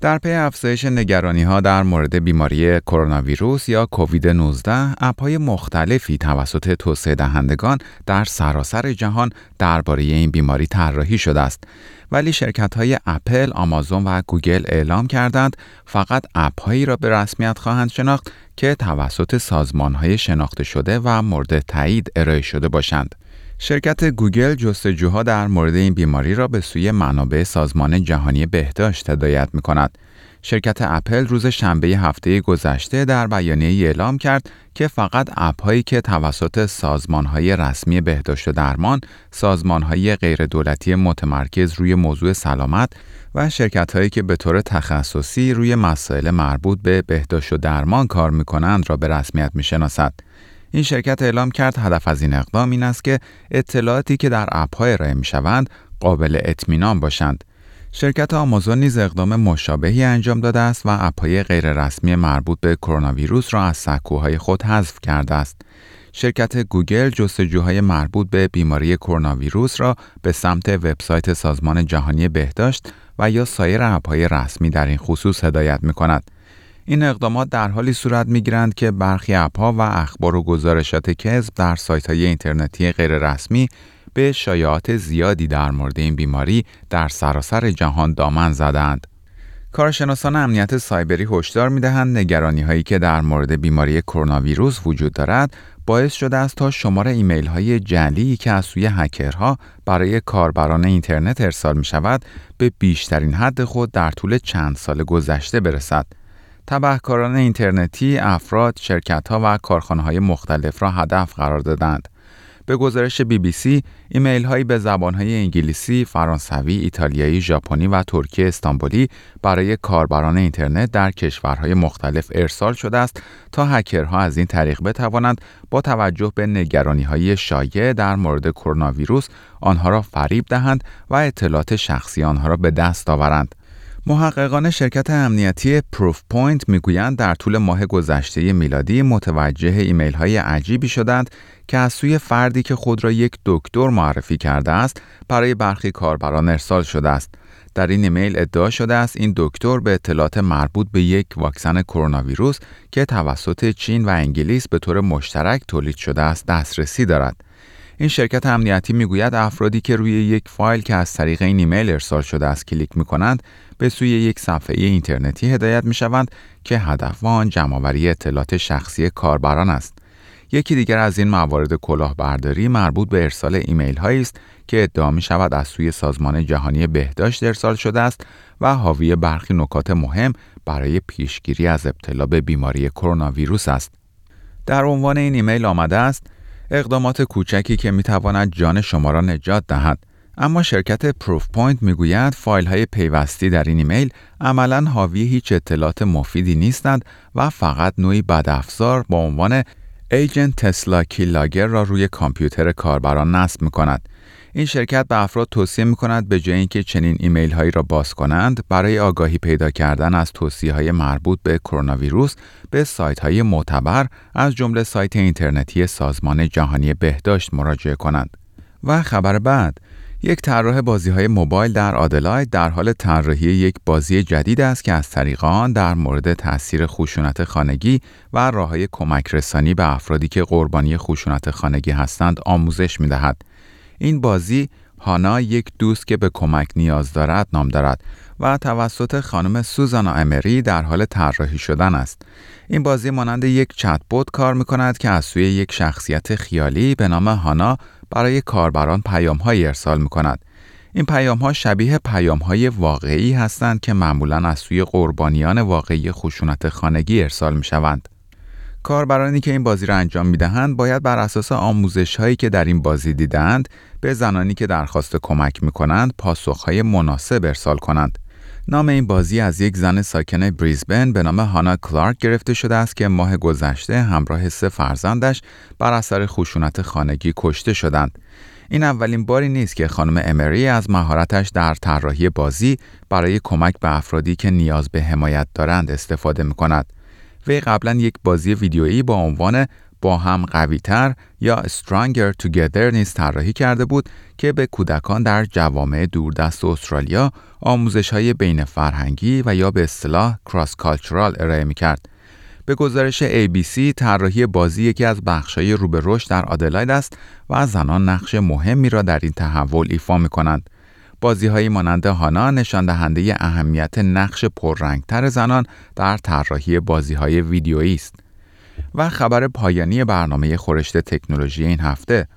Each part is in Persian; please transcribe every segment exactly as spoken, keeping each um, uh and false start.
در پی افزایش نگرانی‌ها در مورد بیماری کرونا ویروس یا کووید نوزده، اپ‌های مختلفی توسط توسعه دهندگان در سراسر جهان درباره این بیماری طراحی شده است. ولی شرکت‌های اپل، آمازون و گوگل اعلام کردند فقط اپ‌هایی را به رسمیت خواهند شناخت که توسط سازمان‌های شناخته شده و مورد تایید ارائه شده باشند. شرکت گوگل جستجوها در مورد این بیماری را به سوی منابع سازمان جهانی بهداشت هدایت می‌کند. شرکت اپل روز شنبه هفته گذشته در بیانیه‌ای اعلام کرد که فقط اپ‌هایی که توسط سازمان‌های رسمی بهداشت و درمان، سازمان‌های غیردولتی متمرکز روی موضوع سلامت و شرکت‌هایی که به طور تخصصی روی مسائل مربوط به بهداشت و درمان کار می‌کنند را به رسمیت می‌شناسد. این شرکت اعلام کرد هدف از این اقدام این است که اطلاعاتی که در اپ‌ها ارائه می‌شوند قابل اطمینان باشند. شرکت آمازون نیز اقدام مشابهی انجام داده است و اپ‌های غیررسمی مربوط به کرونا ویروس را از سکوهای خود حذف کرده است. شرکت گوگل جستجوهای مربوط به بیماری کرونا ویروس را به سمت وبسایت سازمان جهانی بهداشت و یا سایر اپ‌های رسمی در این خصوص هدایت می‌کند. این اقدامات در حالی صورت می‌گیرند که برخی اپ‌ها و اخبار و گزارشات کذب در سایت‌های اینترنتی غیررسمی به شایعات زیادی در مورد این بیماری در سراسر جهان دامن زدند. کارشناسان امنیت سایبری هشدار می‌دهند نگرانی‌هایی که در مورد بیماری کرونا ویروس وجود دارد باعث شده است تا شمار ایمیل‌های جعلی که از سوی هکرها برای کاربران اینترنت ارسال می‌شود به بیشترین حد خود در طول چند سال گذشته برسد. تبهکاران اینترنتی، افراد، شرکت‌ها و کارخانه‌های مختلف را هدف قرار دادند. به گزارش بی بی سی، ایمیل‌هایی به زبان‌های انگلیسی، فرانسوی، ایتالیایی، ژاپنی و ترکی استانبولی برای کاربران اینترنت در کشورهای مختلف ارسال شده است تا هکرها از این طریق بتوانند با توجه به نگرانی‌های شایع در مورد کرونا ویروس آنها را فریب دهند و اطلاعات شخصی آنها را به دست آورند. محققان شرکت امنیتی پروفپوینت میگویند در طول ماه گذشته میلادی متوجه ایمیل های عجیبی شدند که از سوی فردی که خود را یک دکتر معرفی کرده است برای برخی کاربران ارسال شده است. در این ایمیل ادعا شده است این دکتر به اطلاعات مربوط به یک واکسن کرونا ویروس که توسط چین و انگلیس به طور مشترک تولید شده است دسترسی دارد. این شرکت امنیتی میگوید افرادی که روی یک فایل که از طریق این ایمیل ارسال شده است کلیک میکنند به سوی یک صفحه اینترنتی هدایت میشوند که هدف آن جمع‌آوری اطلاعات شخصی کاربران است. یکی دیگر از این موارد کلاهبرداری مربوط به ارسال ایمیل هایی است که ادعا می شود از سوی سازمان جهانی بهداشت ارسال شده است و حاوی برخی نکات مهم برای پیشگیری از ابتلا به بیماری کرونا ویروس است. در عنوان این ایمیل آمده است اقدامات کوچکی که میتواند جان شما را نجات دهد. اما شرکت پروفپوینت میگوید فایل های پیوستی در این ایمیل عملاً حاوی هیچ اطلاعات مفیدی نیستند و فقط نوعی بدافزار با عنوان Agent Tesla Keylogger را روی کامپیوتر کاربران نصب میکند. این شرکت به افراد توصیه میکند به جای اینکه چنین ایمیل هایی را باز کنند، برای آگاهی پیدا کردن از توصیه های مربوط به کرونا ویروس به سایت های معتبر از جمله سایت اینترنتی سازمان جهانی بهداشت مراجعه کنند. و خبر بعد، یک طراح بازی‌های موبایل در آدلاید در حال طراحی یک بازی جدید است که از طریق آن در مورد تاثیر خشونت خانگی و راه‌های کمک رسانی به افرادی که قربانی خشونت خانگی هستند آموزش می‌دهد. این بازی هانا یک دوست که به کمک نیاز دارد نام دارد و توسط خانم سوزانا امری در حال طراحی شدن است. این بازی مانند یک چت بوت کار می‌کند که از سوی یک شخصیت خیالی به نام هانا برای کاربران پیام‌های ارسال می‌کند. این پیام‌ها شبیه پیام‌های واقعی هستند که معمولاً از سوی قربانیان واقعی خشونت خانگی ارسال می‌شوند. کاربرانی که این بازی را انجام می‌دهند باید بر اساس آموزش‌هایی که در این بازی دیدند به زنانی که درخواست کمک می‌کنند پاسخ‌های مناسب ارسال کنند. نام این بازی از یک زن ساکن بریزبن به نام هانا کلارک گرفته شده است که ماه گذشته همراه سه فرزندش بر اثر خشونت خانگی کشته شدند. این اولین باری نیست که خانم امری از مهارتش در طراحی بازی برای کمک به افرادی که نیاز به حمایت دارند استفاده می‌کند. وی قبلا یک بازی ویدیویی با عنوان با هم قوی‌تر یا Stronger Together نیز طراحی کرده بود که به کودکان در جوامع دوردست استرالیا آموزش‌های بین‌فرهنگی و یا به اصطلاح کراس کالچورال ارائه می‌کرد. به گزارش ای بی سی، طراحی بازی یکی از بخش‌های رو به رشد در آدلاید است و زنان نقش مهمی را در این تحول ایفا می‌کنند. بازی‌های مانند هانا نشان دهنده اهمیت نقش پررنگتر زنان در طراحی بازی‌های ویدیویی است. و خبر پایانی برنامه خورشت تکنولوژی این هفته،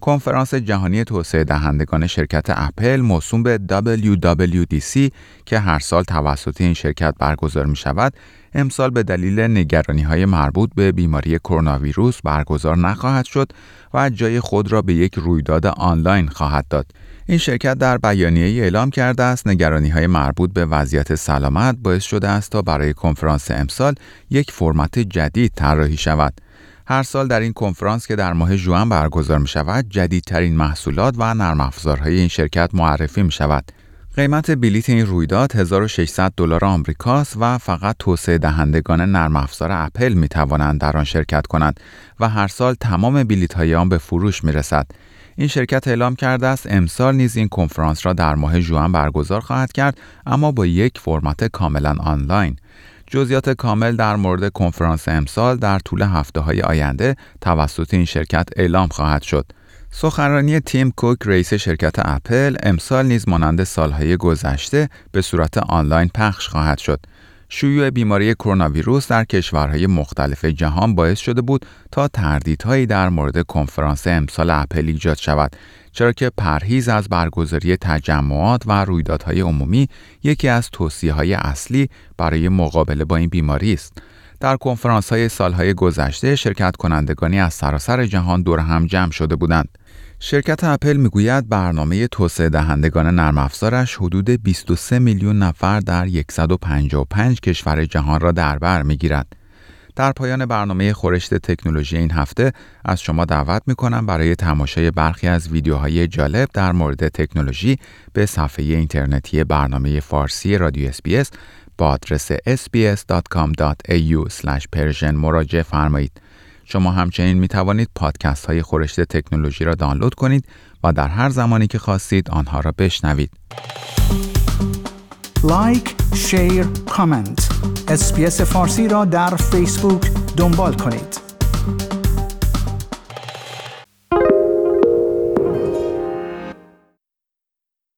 کنفرانس جهانی توسعه دهندگان شرکت اپل موسوم به دبلیو دبلیو دی سی که هر سال توسط این شرکت برگزار می شود، امسال به دلیل نگرانی‌های مربوط به بیماری کرونا ویروس برگزار نخواهد شد و جای خود را به یک رویداد آنلاین خواهد داد. این شرکت در بیانیه‌ای اعلام کرده است نگرانی‌های مربوط به وضعیت سلامت باعث شده است تا برای کنفرانس امسال یک فرمت جدید طراحی شود. هر سال در این کنفرانس که در ماه ژوئن برگزار می شود، جدیدترین محصولات و نرم افزارهای این شرکت معرفی می شود. قیمت بلیت این رویداد هزار و ششصد دلار آمریکاست و فقط توسعه دهندگان نرم افزار اپل می توانند در آن شرکت کنند و هر سال تمام بلیط‌های آن به فروش می رسد. این شرکت اعلام کرده است امسال نیز این کنفرانس را در ماه ژوئن برگزار خواهد کرد، اما با یک فرمت کاملا آنلاین. جزئیات کامل در مورد کنفرانس امسال در طول هفته‌های آینده توسط این شرکت اعلام خواهد شد. سخنرانی تیم کوک رئیس شرکت اپل امسال نیز مانند سالهای گذشته به صورت آنلاین پخش خواهد شد. شیوع بیماری کرونا ویروس در کشورهای مختلف جهان باعث شده بود تا تردیدهایی در مورد کنفرانس امسال اپل ایجاد شود، چرا که پرهیز از برگزاری تجمعات و رویدادهای عمومی یکی از توصیه‌های اصلی برای مقابله با این بیماری است. در کنفرانس‌های سالهای گذشته شرکت کنندگانی از سراسر جهان دور هم جمع شده بودند. شرکت اپل میگوید برنامه توسعه دهندگان نرم افزارش حدود بیست و سه میلیون نفر در صد و پنجاه و پنج کشور جهان را در بر میگیرد. در پایان برنامه خورشت تکنولوژی این هفته از شما دعوت میکنم برای تماشای برخی از ویدیوهای جالب در مورد تکنولوژی به صفحه اینترنتی برنامه فارسی رادیو اس بی اس با آدرس اس بی اس دات کام دات ای یو اسلش پرشن مراجعه فرمایید. شما همچنین می توانید پادکست های خورشت تکنولوژی را دانلود کنید و در هر زمانی که خواستید آنها را بشنوید. لایک، شیر، کامنت. اس بی اس فارسی را در فیسبوک دنبال کنید.